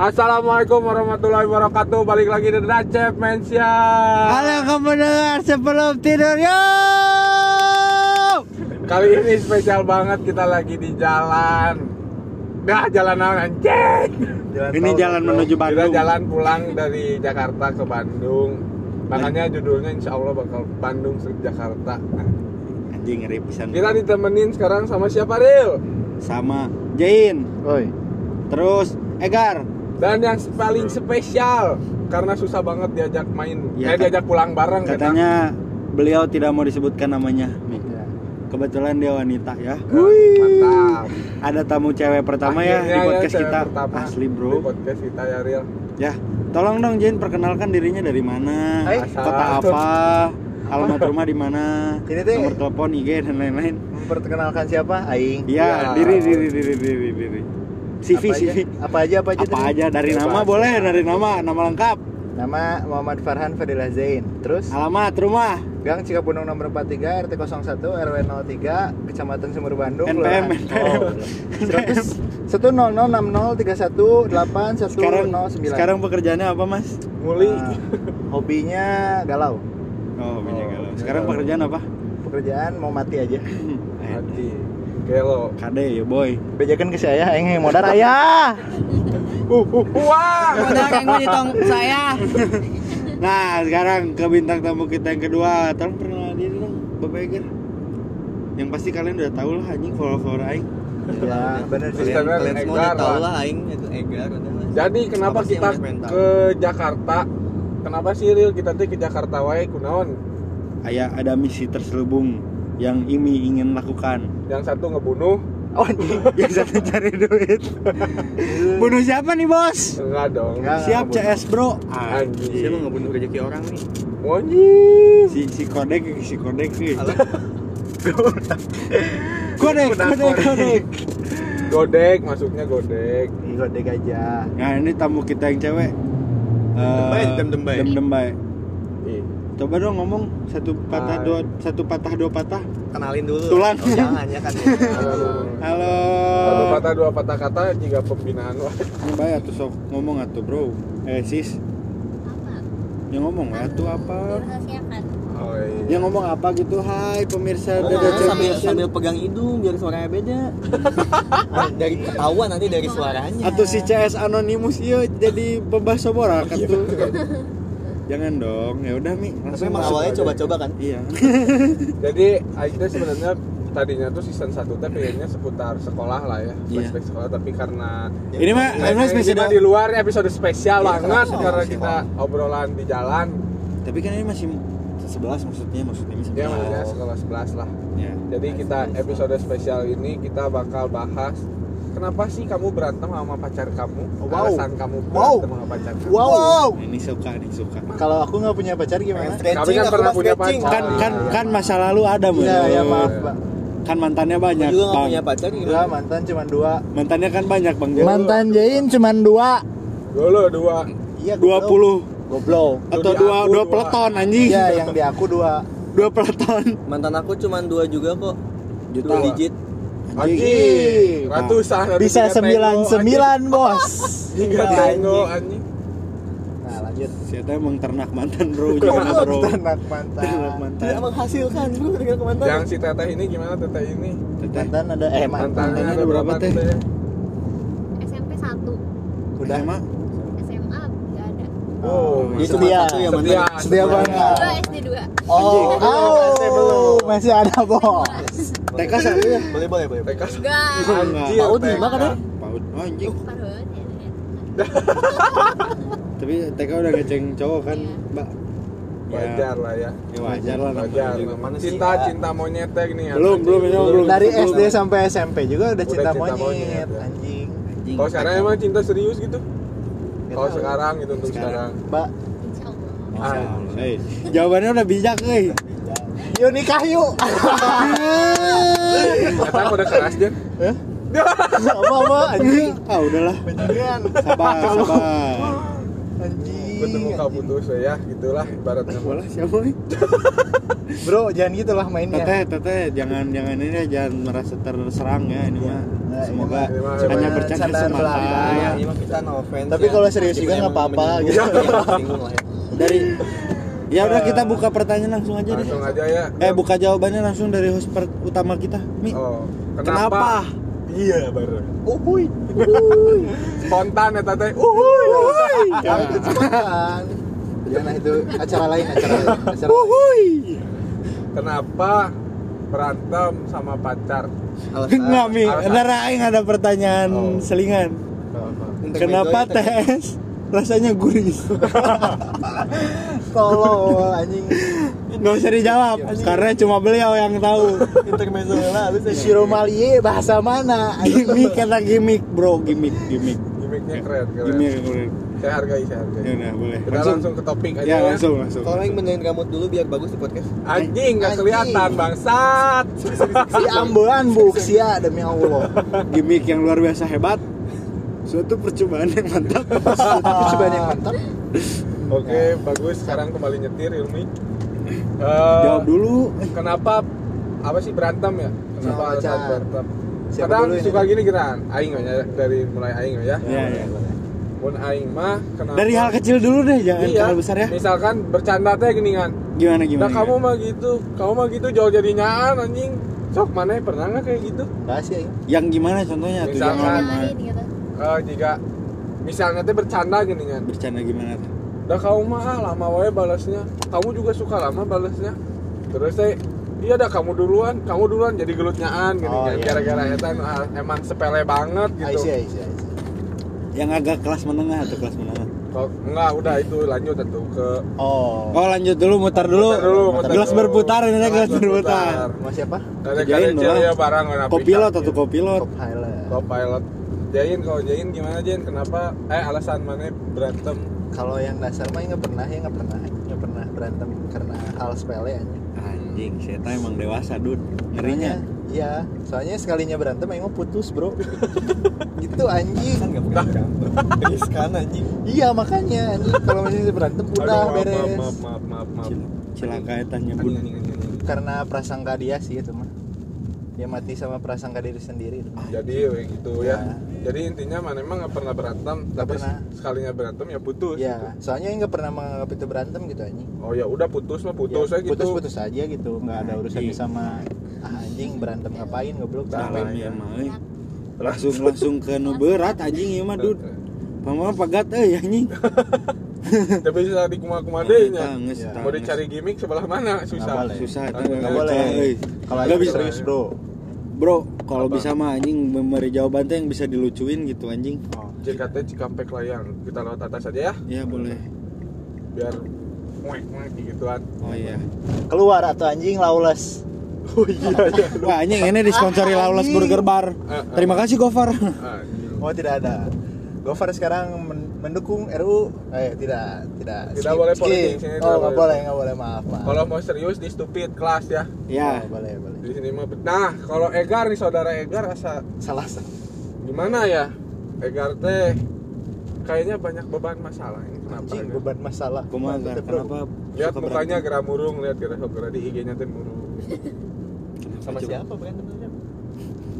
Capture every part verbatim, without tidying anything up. Assalamualaikum warahmatullahi wabarakatuh. Balik lagi di Dacef Mansion. Halo kemendengar sebelum tidur yuk. Kali ini spesial banget, kita lagi di jalan. Nah, jalan anjing. Ini jalan menuju Bandung. Kita jalan pulang dari Jakarta ke Bandung. Makanya judulnya insya Allah bakal Bandung Street Jakarta. Anjing ngeri pisan. Kita ditemenin sekarang sama siapa, Ril? Sama Jain. Oi. Terus Egar. Dan yang paling spesial karena susah banget diajak main, ya, eh, diajak pulang bareng. Katanya kan? Beliau tidak mau disebutkan namanya. Ya. Kebetulan dia wanita ya. Wih. Mantap. Ada tamu cewek pertama akhirnya ya di podcast ya, kita. Pertama. Asli bro. Di podcast kita ya Ril. Ya, tolong dong Jin perkenalkan dirinya dari mana, Ay. kota apa, alamat rumah di mana, nomor telepon, I G dan lain-lain. Memperkenalkan siapa? Aing. Ya, ya. Diri, diri, diri, diri, diri. C V, apa C V. Aja, apa aja, apa aja. Apa tadi? aja dari nama apa boleh, aja. dari nama, nama lengkap. Nama Muhammad Farhan Fadilah Zain. Terus? Alamat rumah Gang Cikapundung nomor empat puluh tiga, R T nol satu, R W nol tiga, Kecamatan Sumur Bandung. N P M, seratus, satu nol nol enam nol tiga satu delapan satu nol sembilan. Sekarang, sekarang pekerjaannya apa mas? Muli. Uh, hobinya galau. Oh, hobinya oh, galau. Sekarang galau. Pekerjaan apa? Pekerjaan mau mati aja. Mati. Kelo kade ya boy. Bejakan ke saya aing modar aya. Uh uh wah, modar aing ditong saya. Nah, sekarang ke bintang tamu kita yang kedua. Tolong perkenalan diri dong, Bapak Eger. Yang pasti kalian udah tahu lah anjing follower aing. Ya, benar sih. Kalian semua udah tahu lah aing itu Eger. Jadi kenapa kita ke Jakarta? Kenapa sih Ril kita teh ke Jakarta wae kunaon? Aya ada misi terselubung yang Imi ingin lakukan. Yang satu ngebunuh, oh, yang satu cari duit. Bunuh siapa nih bos? Enggak dong. Enggak, siap ngebunuh. C S bro. Anjir. Siapa ngebunuh rezeki orang nih? Anjir. Si si kodek, si kodek sih. Kodek, kodek, kodek. Godek, masuknya godek. Ini godek aja. Nah ini tamu kita yang cewek. Dembay, dem dembay. Dem dembay. Coba dong ngomong satu patah dua satu patah dua patah. Kenalin dulu. Tulang. Oh, jangan ya kan. Halo. Halo. Satu patah dua patah kata jika pembinaan wah. Mbak atuh sok ngomong atuh, Bro. Eh, sis. Apa? Yang ngomong atuh apa? Dirahasiakan. Oh, iya. Yang ngomong apa gitu? Hai pemirsa oh, Dacef sambil, sambil pegang hidung biar suaranya beda. Dari ketahuan nanti dari suaranya. Atuh si C S anonimus ieu jadi bebas soborak oh, atuh. Iya. Jangan dong, ya udah Mi. Tapi emang awalnya coba-coba kan? Iya. Jadi Aida sebenarnya tadinya tuh season satu teh pengennya seputar sekolah lah ya, flashback yeah. sekolah. Tapi karena ini mah spesial di luar episode spesial yeah, banget oh, karena oh, kita oh. obrolan di jalan. Tapi kan ini masih sebelas maksudnya maksudnya ini sebelas. Ya maksudnya sekolah sebelas lah. Yeah. Jadi nah, kita episode spesial ini kita bakal bahas. Kenapa sih kamu berantem sama pacar kamu? Wow. Alasan kamu berantem wow. sama pacar kamu? Wow. Ini suka, ini suka. Kalau aku nggak punya pacar gimana? Kami kan pernah punya pacar. Kan kan kan masa lalu ada mulu. Ya, ya maaf Pak. Kan mantannya banyak. Aku juga nggak punya pacar. Enggak, mantan cuma dua. Mantannya kan banyak bang. Mantan Jain cuma dua. Dulu dua. Iya. Dua puluh. Goblok. Atau dua dua peleton anjing. Iya, yang di aku dua. Dua peleton. Mantan aku cuma dua juga kok. Juta digit. Anjing, ratusan nah, bisa sembilan sembilan bos. Hingga tengok anjing. Nah lanjut. Siapa emang ternak mantan bro? Jangan bro. Ternak mantan. Ternak mantan. Dia menghasilkan bro dengan mantan. Yang si teteh ini gimana teteh ini? Teteh. Mantan ada eh mantan. Mantannya ada berapa teh? S M P satu. Udah mak? S M A nggak ada. Oh, itu dia. Setia. Setia banget. S D dua. Oh, oh, masih ada bos. T K satu ya? Boleh, boleh, boleh. T K satu. Anjir. Paud di mana kan? Paud. Oh, anjing. Tapi T K udah ngeceng cowok kan, Mbak? Ya. Wajar lah ya. Ya wajar lah. Wajar. Cinta-cinta monyet nih. Belum, belum, belum. Dari S D sampai S M P juga udah cinta monyet. Anjing. Anjing. Kalau sekarang emang cinta serius gitu? Kalau sekarang gitu untuk sekarang. Mbak. Insyaallah. Eh, jawabannya udah bijak euy. Yuk nikah yuk. Kata udah keras dia. Hah? Apa-apa anjing. Ah udahlah. Beneran. Sabar, sabar. Anjing. Bertemu kamu tuh saya gitulah ibaratnya. Bola siapa nih? Bro, jangan gitulah mainnya. Teteh, teteh, jangan jangan ini jangan merasa terserang ya ini mah. Nah, semoga ini hanya bercanda semata. Ya, kita no offense. Tapi ya, kalau serius juga enggak apa-apa gitu. Dari ya udah kita buka pertanyaan langsung aja deh. Langsung aja ya. Eh, buka jawabannya langsung dari host utama kita, Mi. Oh, kenapa? kenapa? Iya baru. Uhuy. Uhuy. Spontan ya tante. Uhuy. Uhuy. Jangan itu spontan. Jangan itu acara lain, acara lain. Acara uhuy. Kenapa berantem sama pacar? Alasan. Enggak, Mi. Ada aing ada pertanyaan oh. selingan. Kenapa, Kenapa T S rasanya gurih? Tolol anjing. Nggak usah dijawab, ya, karena cuma beliau yang tahu. Intermezzo halus ya. Shiromalie bahasa mana? Gimik kata gimik, bro, gimik, gimik. Gimiknya keren, keren. Gimik keren. Saya hargai, saya hargai. Ya udah, boleh. Kita langsung, langsung ke topik aja. Ya, langsung, langsung. Tolong benerin rambut dulu biar bagus di podcast. Anjing, enggak kelihatan, bangsat. Si ambelan buksia demi Allah. Gimik yang luar biasa hebat. Suatu percobaan yang mantap. Suatu percobaan yang mantap. Oke, okay, ya. Bagus. Sekarang kembali nyetir, Ilmi. Uh, Jawab dulu. Kenapa apa sih berantem ya? Kenapa oh, alasan berantem? Kadang suka gini giran. Aing aja dari mulai aing ya. Iya, iya. Mun aing mah kenapa? Dari hal kecil dulu deh, jangan iya. hal besar ya. Misalkan bercanda teh geningan. Gimana gimana? Nah, kamu mah gitu. Kamu mah gitu jauh jadi nyaan anjing. Sok mana pernah enggak kayak gitu? Rahasia. Yang gimana contohnya tuh? Misalkan uh, jika misalnya teh bercanda geningan. Bercanda gimana tuh? Dah kamu mah lama wae balasnya. Kamu juga suka lama balasnya. Terus saya, iya dah kamu duluan, kamu duluan jadi gelutnyaan gitu. Oh, iya, gara-gara iya. eta emang sepele banget gitu. Aisyah, Aisyah, Aisyah. Yang agak kelas menengah atau kelas menengah? Oh, enggak, udah itu lanjut tentu ke Oh. Oh, lanjut dulu mutar dulu. Mutar dulu, mutar gelas dulu. berputar ini gelas berputar. Mas siapa? Kerjain ya barang warna pink. Kopilot atau kopilot? Kopilot. Kopilot. Jain kalau Jain gimana Jain? Kenapa eh alasan mana berantem? Kalau yang dasar mah nggak pernah ya nggak pernah nggak pernah berantem karena hal sepele aja. Anjing, Seta emang dewasa dud, ngerinya. Iya, soalnya sekalinya berantem emang putus bro. Gitu anjing. Kan nggak pernah berantem. Riskan anjing. Iya makanya anjing kalau masih berantem udah beres. Maaf maaf maaf maaf. Cilaka Eta nyebut. Karena prasangka dia sih itu mah. Dia mati sama prasangka diri sendiri. Ah, jadi gitu ya. ya. Jadi intinya mana emang nggak pernah berantem, gak tapi pernah. Sekalinya berantem ya putus. Ya, gitu. Soalnya nggak pernah menganggap itu berantem gitu anjing. Oh ya udah putus mah putus ya, aja gitu. Putus-putus aja gitu, nggak ada urusannya sama ah, anjing berantem ngapain goblok. Salah ya mah. Langsung langsung ke nu berat anjing ieu mah dud. Pamama pagat euy anjing. Tapi bisa dikumak-kumak deui nya. Mau dicari gimmick sebelah mana susah. Susah eta enggak boleh. Kalau serius bro. Bro, kalau bisa mah anjing memberi jawaban teh yang bisa dilucuin gitu anjing. Oh, J K T Cikampek Layang. Kita lewat atas aja ya. Iya, boleh. Biar muek-muek gituan. Oh iya. Keluar atau anjing Laulas. Oh iya. Wah, anjing ini disponsori Laulas Burger Bar. Terima kasih Gofar. Oh, tidak ada. Gofar sekarang mendukung R U U. Eh, tidak, tidak. Tidak boleh politik sini. Oh, enggak boleh, enggak boleh. Maaf, maaf. Kalau mau serius di stupid kelas ya. Iya, boleh, boleh. Di sini mah nah kalau Egar nih saudara Egar asa salah gimana ya Egar teh kayaknya banyak beban masalah ini kenapa anjing kan? Beban masalah Kumang, Kumang, kenapa lihat mukanya geram murung lihat kira kira di I G-nya teh murung sama coba. Siapa berantem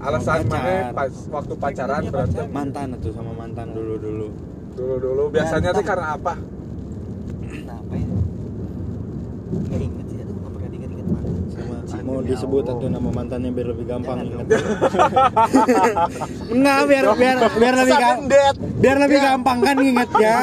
alasan mana pas waktu pacaran berantem mantan atau sama mantan dulu dulu dulu dulu biasanya tuh karena apa kenapa ya kering mau disebut atau nama mantannya biar lebih gampang ingat. Enggak biar biar biar lebih gampang. Biar lebih gampang kan ingatnya.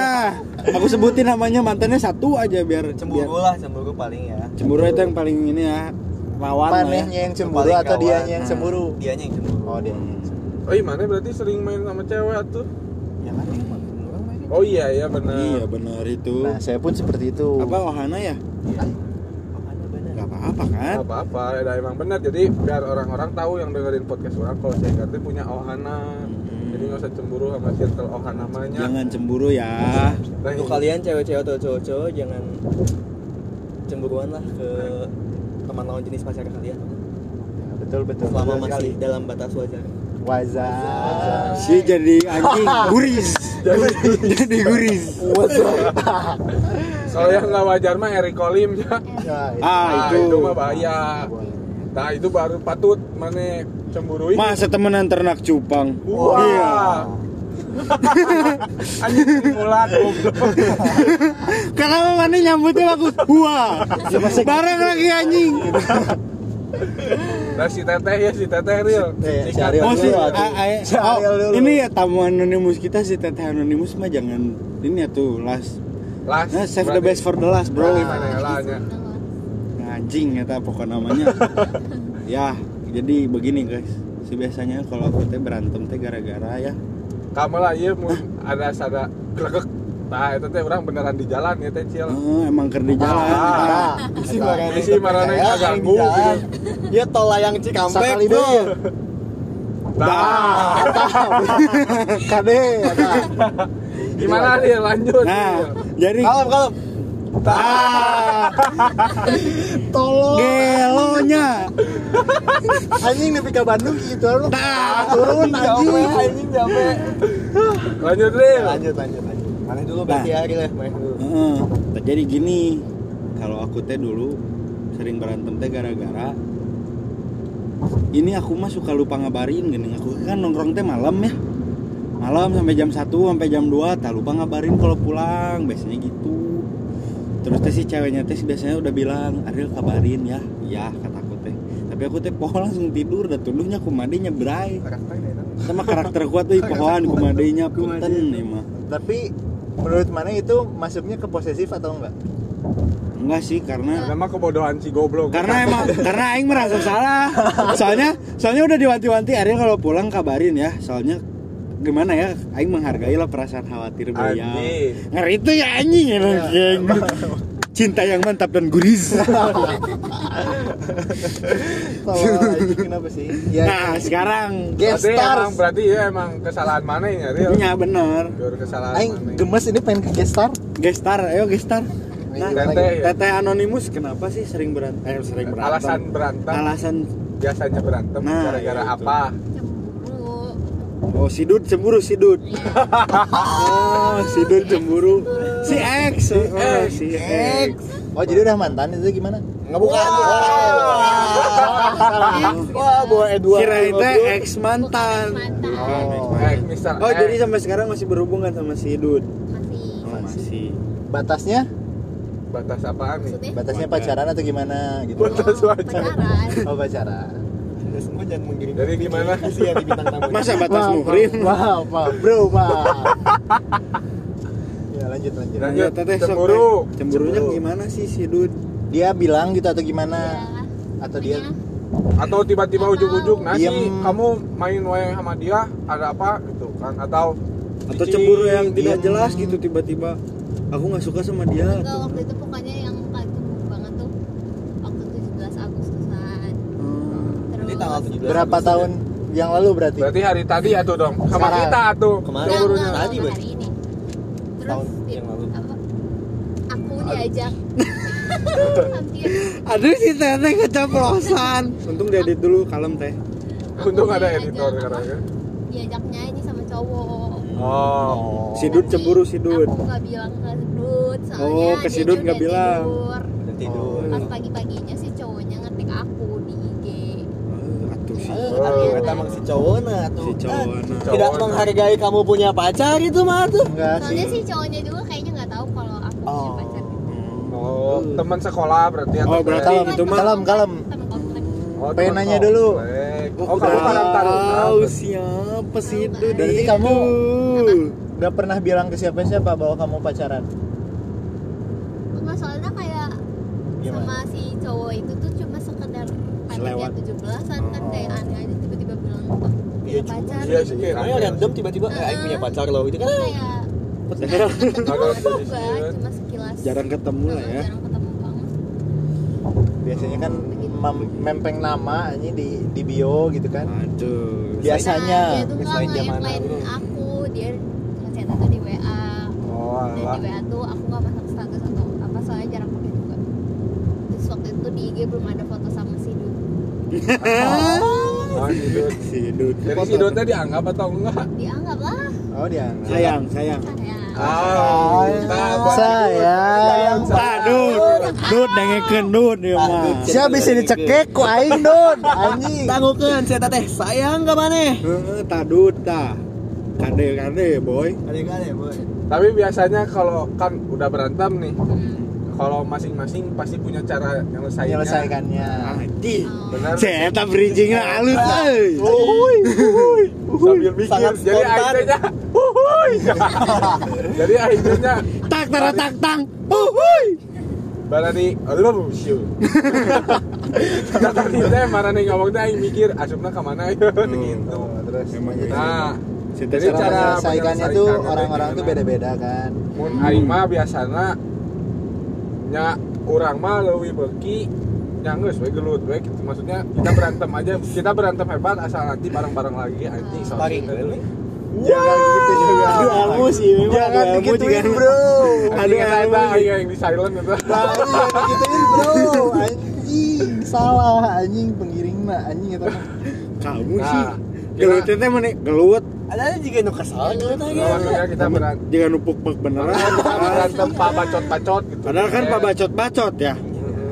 Aku sebutin namanya mantannya satu aja biar cemburu lah, cemburu paling ya. Cemburu itu yang paling ini ya. Lawan lah. Manehnya yang cemburu atau dianya yang cemburu? Dianya yang cemburu. Oh, dianya. Oh, gimana berarti sering main sama cewek tuh? Ya kan yang orang main. Oh iya ya benar. Iya benar itu. Nah, saya pun seperti itu. Apa Ohana ya? Apa kan? Gak apa-apa, ya emang benar. Jadi biar orang-orang tahu yang dengerin podcast orang kalau saya ngerti punya Ohana. Hmm. Jadi nggak usah cemburu sama circle Ohana namanya. Jangan cemburu ya. Nah, untuk kalian cewek-cewek atau cowok-cowok jangan cemburuan lah ke teman lawan jenis pacar kalian. Ya, betul betul. Selama masih dalam batas wajar. Wajar. Si jadi anjing guris. Jadi, jadi guris. Soalnya yang nggak wajar mah Eric Colim ya. Ah itu. Itu mah bahaya. Nah itu baru patut mana cemburui. Masa temenan ternak cupang. Wah. Iya. Anjing mulat goblok. Kenapa mana nyambutnya bagus? Wah. Bareng lagi anjing. Nah si teteh ya, si teteh real. Si Ariel. Oh, si, si oh, ini ya tamu anonimus kita, si teteh anonimus mah jangan ini ya tuh last. Last. Nah, save berarti the best for the last, bro. Anjing ya ta pokok namanya. Ya, jadi begini guys. Si biasanya kalau aku teh berantem teh gara-gara ya. Kamu lah ieu mun ada sada glegek. Nah itu teh orang beneran di jalan ya teh Cil. Oh, emang ker di jalan. Ah, isi marane isi marane kaganggu. Dia tol layang Cikampek itu. Dah. Kade. Gimana dia lanjut? Nah, jadi kalem-kalem. Tah. Tolong. Gelonya. Anjing nepi ka Bandung gitu loh. Tah, turun anjing. Anjing jambe. Lanjut, Ril. Lanjut, lanjut. Maneh dulu berarti ya, Ril, maneh dulu. Heeh. Terjadi gini. Kalau aku teh dulu sering berantem teh gara-gara ini aku mah suka lupa ngabarin gini. Aku kan nongkrong teh malam ya. Malam sampai jam satu sampai jam dua, tak lupa ngabarin kalau pulang, biasanya gitu. Terus teh si ceweknya teh biasanya udah bilang, "Ariel kabarin ya." Ya, kata aku teh. Tapi aku teh poho langsung tidur dan tuduhnya kumade nyebrai. Sama karakter kuat tuh pohoan kumadenya punten emang. Tapi menurut mana itu masuknya ke posesif atau enggak? Enggak sih, karena memang kebodohan si goblok. Karena emang karena aing merasa salah. Soalnya soalnya udah diwanti-wanti Ariel kalau pulang kabarin ya. Soalnya gimana ya, aing menghargai lah perasaan khawatir beliau. Ngeri itu ya anjing ya, geng. Cinta yang mantap dan guris. Kenapa sih? Ya, nah ya. Sekarang berarti emang, berarti ya emang kesalahan mana ya Ril? Iya benar. Aing gemes ini pengen ke gestar. Gestar, ayo gestar. Nah, teteh, teteh anonimus kenapa sih sering berantem? Eh, sering berantem. Alasan berantem. Alasan biasanya berantem nah, gara-gara ya apa? Oh, si Dud cemburu, si Dud. Oh, si Dud cemburu. Si X, oh, si X. Oh, jadi udah mantan itu gimana? Enggak bukan. Wah, gua Edward. Kirain teh X mantan. Oh, oh, jadi sampai sekarang masih berhubungan sama si Dud. Masih. Oh, masih. Batasnya? Batas apaan nih? Batasnya pacaran atau gimana gitu. Batas pacaran. Oh, pacaran. Semua jangan menggiring. Dari gimana sih ya di bintang tamu? Masa batas muhrim? Wow, wow, bro, wow. Ya lanjut lanjut. Lanjut teteh cemburu. Cemburunya gimana sih si Dud? Dia bilang gitu atau gimana? Atau dia atau tiba-tiba ujuk-ujuk nasi kamu main wae sama dia ada apa gitu kan atau atau cemburu yang tidak jelas gitu tiba-tiba aku enggak suka sama dia. Waktu itu pokoknya yang berapa Agustus tahun ya yang lalu berarti? Berarti hari tadi atuh dong. Sama sekarang, kita atuh. Kemarin nah, tadi bang. Hari ini. Terus tahun di, yang lalu. Apa? Aku diajak. Aduh si Teteh keceplosan. Untung diedit dulu kalem teh. Untung ada editor sekarang. Diajak nyanyi sama cowok. Oh. Si Dud cemburu si Dud. Aku enggak bilang ke Dud soalnya. Oh, ke si Dud enggak bilang. Tidur. Udah tidur. Pas pagi-paginya si cowoknya ngetik aku di I G. Oh, kata mang si cowokna tuh. Si cowokna. Tidak menghargai kamu punya pacar itu mah tuh. Enggak sih. Soalnya si cowoknya juga kayaknya enggak tahu kalau aku oh punya pacar. Oh, teman sekolah berarti atau oh, berarti itu mah. Kalem, kalem. Oh, pengen nanya dulu. Oh, kamu mantan. Tahu siapa sih itu? Berarti kamu enggak pernah bilang ke siapa-siapa bahwa kamu pacaran. Enggak, soalnya kayak sama si cowok itu tuh cuma sekedar lewat tujuh belasan kan kayak aneh aja tiba-tiba bilang punya pacar. Iya sih, kayak random tiba-tiba kayak punya pacar loh gitu kan. Kayak padahal cuma sekilas. Jarang ketemu lah ya. Jarang ketemu banget. Biasanya kan mempeng nama ini di di bio gitu kan. Aduh. Biasanya selain zaman aku dia ngechat atau di W A. Oh. Dan di W A tuh aku enggak masang status atau apa soalnya jarang pakai juga. Terus waktu itu di I G belum ada foto sama si Oh, si Dud. Jadi si Dudnya dianggap atau enggak? Dianggap lah. Oh dia. Sayang, sayang. Ah, sayang. Padut. Dut dengekeun dut ieu mah. Sia bisa dicekek ku aing dut. Anjing. Tanggukeun sia teh sayang ka maneh. Heeh, tadut tah. Kade-kade boy. Kade-kade boy. Tapi biasanya kalau kan udah berantem nih. Kalau masing-masing pasti punya cara nyelesaikannya. Nyelesaikannya. Anjing. Benar. Saya tak bridging-nya halus euy. Uhuy. Uhuy. Sambil mikir jadi akhirnya. Uhuy. Jadi akhirnya tak tara tak tang. Uhuy. Barani aduh lucu. Kata dia marane ngomong teh mikir asupna ka mana gitu. Terus nah, jadi cara menyelesaikannya tuh orang-orang tuh beda-beda kan. Mun aing mah biasana nya orang mah leuwih beki nyanggeus we gelut we gitu, maksudnya kita berantem aja, kita berantem hebat asal nanti bareng-bareng lagi anjing saling gelut. Jangan gitu juga. Aduh almus ini. Jangan digituin bro. Ada yang di silent gitu. Jangan digituin bro. Anjing salah anjing pengiring mah anjing eta mah. Kamu sih. Gelut teh mane gelut. Ada juga nu kesal gitu lagi. Kita berantem. Jangan nupuk-nupuk beneran. Berantem pabacot-bacot gitu. Padahal kan pabacot-bacot ya.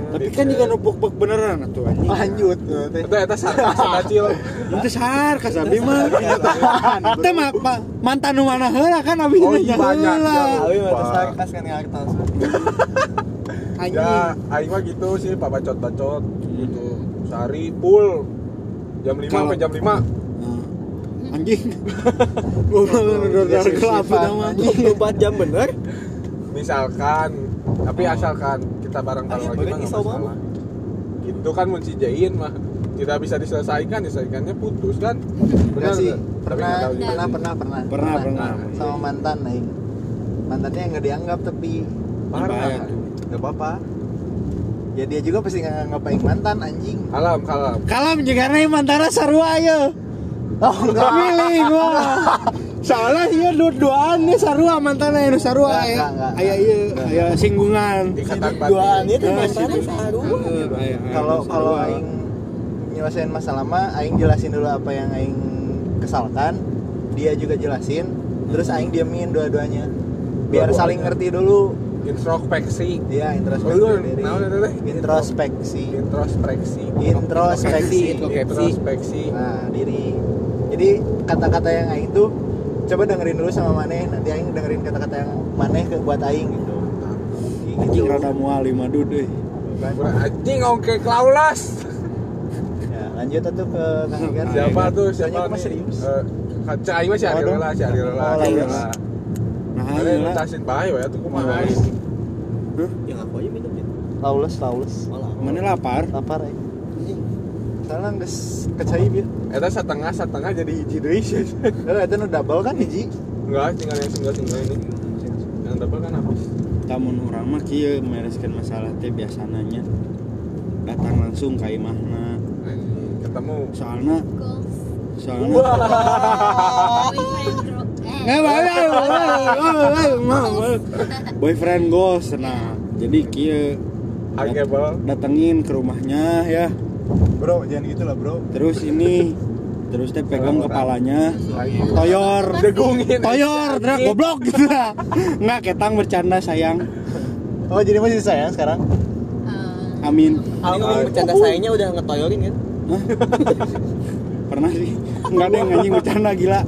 Tapi kan juga nupuk-nupuk beneran atuh anjing. Lanjut teh. Eta eta sakacil. Itu sarkas abi mah. Teh mah mantan nu mana heula kan abi mah heula. Abi mah sarkas kan ngartos. Anjing. Ya aing mah gitu sih pabacot-bacot gitu. Sari full jam lima sampai jam lima. Anjing. Gua bener-bener kelapa nama dua puluh empat jam bener. Misalkan, tapi asalkan kita bareng-bareng lagi enggak masalah. Gitu kan mun si Jain mah tidak bisa diselesaikan, diselesaikannya putus kan. Benar sih. Pernah, pernah, pernah, pernah. Pernah, pernah. Sama mantan aing. Mantannya enggak dianggap tapi parah. Enggak apa-apa. Ya dia juga pasti enggak nganggap aing mantan anjing. Kalam, kalam. Kalam juga nih mantara sarua ayo. Oh, enggak milih gua. Salah ieu dua-duaan nih sarua mantanna anu sarua aya. Aya ieu, aya singgungan. Dua-duaan itu mantanna sarua. Kalau kalau aing nyelesain masalah mah aing jelasin dulu apa yang aing kesalkan, dia juga jelasin, terus aing diamin dua-duanya. Biar saling ngerti dulu. Introspeksi. Iya, introspeksi. Introspeksi. Introspeksi. Introspeksi. Introspeksi. Nah, diri. Jadi kata-kata yang aing tuh coba dengerin dulu sama maneh, nanti aing dengerin kata-kata yang maneh ke buat aing gitu. Anjing rada moal lima dud euy. Anjing oke Laulas. Ya, lanjut atuh ke Kang Igan. Siapa tuh? Siapa nih? Serius. Eh, kaca aing mah si Ariela, si Ariela. Ada yang ngetasin baik ya, tuh kumah guys. Huh? Yang aku aja minum ya? Laulas, Laulas. Mana lapar? Lapar ya. Salah nges kecai biar. Eta setengah, setengah jadi hiji deh. Eta nu double kan hiji? Enggak, tinggal yang single-single ini. Yang double kan apa? Tamun urang mah kieu mereskeun masalah teh biasana nya datang langsung ka imahna. Ketemu. Soalna soalna. Eh, baik, baik, baik, boyfriend goals, nah, jadi kia dat- datengin ke rumahnya ya, bro, jangan gitulah bro. Terus ini, terus dia pegang kepalanya, toyor, degungin, toyor, terus goblok gitu lah, nggak ketang bercanda sayang. Oh jadi masih sayang sekarang? Amin. Amin. Bercanda sayangnya udah ngetoyorin kan? Pernah sih, nggak ada yang anjing bercanda gila.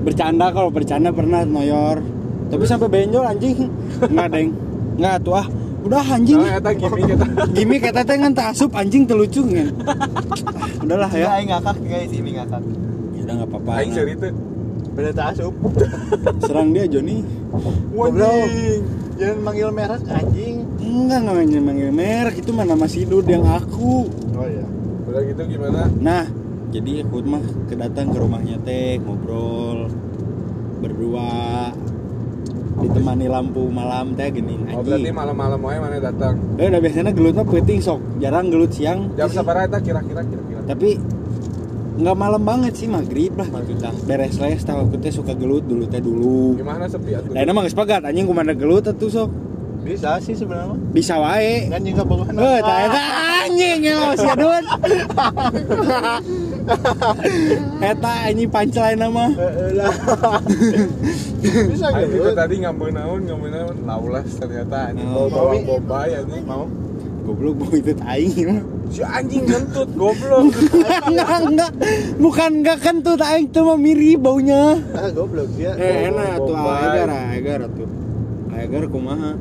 Bercanda kalau bercanda pernah noyor. Tapi sampai benjol anjing. Enggak, Deng. Enggak tuh ah. Udah anjing. Oh, eta gimik eta. Gimik eta teh ngan taasup anjing telucu ngan. Udahlah ya. Udah aing ngakak guys, ini ngakak. Ya udah enggak apa-apa. Aing cerita. Beda taasup. Serang dia Joni. Anjing. Jangan manggil merek anjing. Enggak, enggak manggil, manggil merek. Itu mah nama si Dud yang aku. Oh iya. Udah gitu gimana? Nah, jadi aku mah kedatang ke rumahnya teh ngobrol berdua ditemani lampu malam teh geuning anjing. Oh berarti malam-malam wae maneh datang. Eh udah biasanya gelutna peuting sok, jarang gelut siang. Jam sabaraha eta kira-kira kira-kira. Tapi enggak malam banget sih maghrib lah gitu tah. Beres les tah aku teh suka gelut dulu teh dulu. Gimana sepi atuh. Lainnya mah geus pagat anjing kumaha gelut atuh sok. Bisa sih sebenarnya. Bisa wae. Kan juga bogohan. Heuh tah eta anjing ya si Dun. Eta ini punchline nama. Bisa gitu. Tadi ngambek naon, ngambek naon Laulas ternyata anjing. Oh, bawa boba ya anjing mau. Goblok mau itu aing. Si anjing kentut goblok. Enggak, enggak. Bukan enggak kentut aing cuma mirip baunya. Ah, goblok dia. Eh, enak tuh agar agar tuh. Agar kumaha?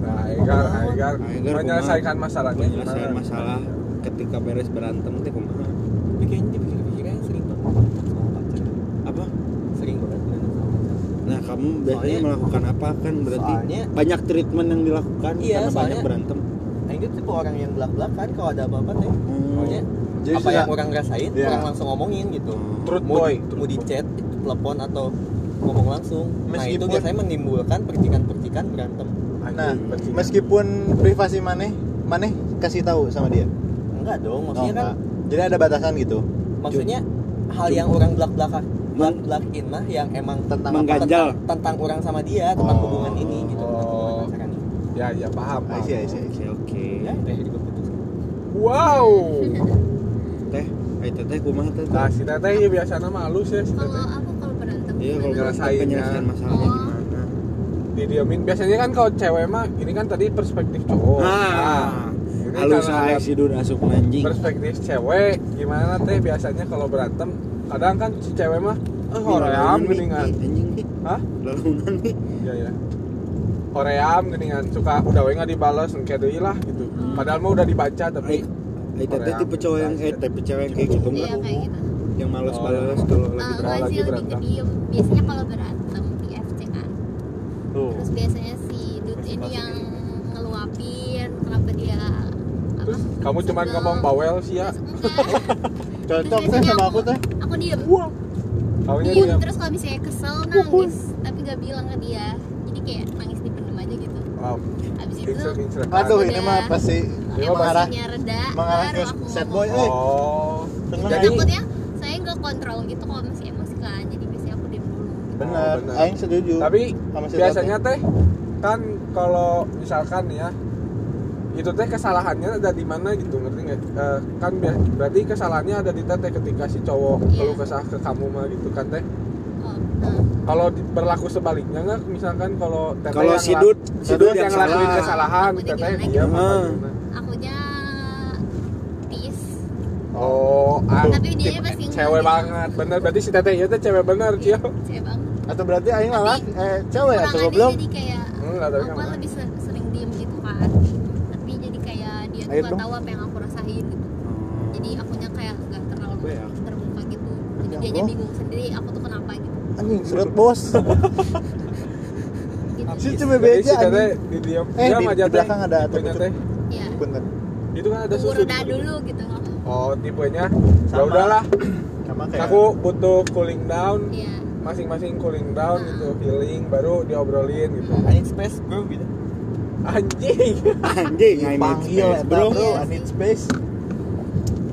Nah, agar agar menyelesaikan masalahnya. Menyelesaikan masalah ketika beres berantem teh kumaha? Bikin pikiran sering banget sama pacar. Apa? Sering banget berantem sama pacar. Nah, kamu biasanya melakukan apa kan berarti soalnya, banyak treatment yang dilakukan iya, karena banyak berantem. Aing itu tipe orang yang belak-belakan kalau ada apa-apa teh. Pokoknya hmm. apa yang orang rasain, yeah. orang langsung ngomongin gitu. Truth boy, mau di chat, telepon atau ngomong langsung. Meskipun, nah, itu biasanya menimbulkan percikan-percikan berantem. Nah, percikan. Meskipun privasi maneh, maneh kasih tahu sama dia. Enggak dong, maksudnya oh, kan jadi ada batasan gitu. Maksudnya hal yang orang belak-belakan, belak-belakin mah yang emang tentang mengganjal tentang, tentang orang sama dia, tentang oh, hubungan ini gitu. Oh. Tentang ya, ya paham. Iya, iya, iya. Oke. Ya, teh juga putus. Wow. Teh, ai teh kumaha teh? Nah, si teh ieu biasana mah halus ya, si teh. Kalau aku kalau berantem, iya, kalau penyelesaian masalahnya oh. gimana? Didiamin. Biasanya kan kalau cewek mah ini kan tadi perspektif cowok. Nah. nah. Halus aja si dun asup anjing. Perspektif cewek gimana teh biasanya kalau berantem kadang kan si cewek mah eh hoream geuningan. Hah? Lalunan nih. Ya ya. Hoream geuningan suka udah we enggak dibales engke deui lah gitu. Padahal mah udah dibaca tapi eta teh tipe cewek yang eh tipe cewek yang kayak gitu enggak? Yang malas balas kalau lagi berantem lagi berantem. Biasanya kalau berantem di F C kan. Terus biasanya si dun ini yang ngeluapin kenapa dia terus apa? Kamu cuma ngomong bawel sih ya cocok sih sama aku teh aku diem wow. diem diam. Terus kalau misalnya kesel nangis uh-huh. tapi gak bilang ke dia jadi kayak nangis dipendem aja gitu wow. abis itu insert, insert. aduh ini mah pasti emosinya reda mengarah ke sad boy eh. oh. jadi takutnya saya gak kontrol gitu kalau masih emosi kan jadi biasanya aku diem dulu benar aing setuju tapi biasanya teh kan kalau misalkan ya itu teh kesalahannya ada di mana gitu ngerti nggak e, kan berarti kesalahannya ada di teh ketika si cowok yeah. keluh kesah ke kamu mah gitu kan teh oh, kalau berlaku sebaliknya nggak misalkan kalau teh yang sidut sidut yang ngelakuin kesalahan teh dia mah akunya tis oh ah, tapi dia pasti cewek banget bener berarti si teh itu cewek bener cio cewek banget atau berarti aing lah eh cewek atau goblok aku lebih sering diem gitu kan tapi jadi kayak dia tuh gak tahu apa yang aku rasain gitu jadi akunya kayak gak terlalu terbuka gitu jadi dia aja bingung sendiri aku tuh kenapa gitu anjing surat bos si cuma beja anjing eh di belakang ada tipenya teh iya itu kan ada susu udah dulu gitu oh tipenya ya udahlah aku butuh cooling down masing-masing cooling down gitu, healing, baru diobrolin gitu. I need space bro gitu. Anjing, anjing. I need space bro. I need space.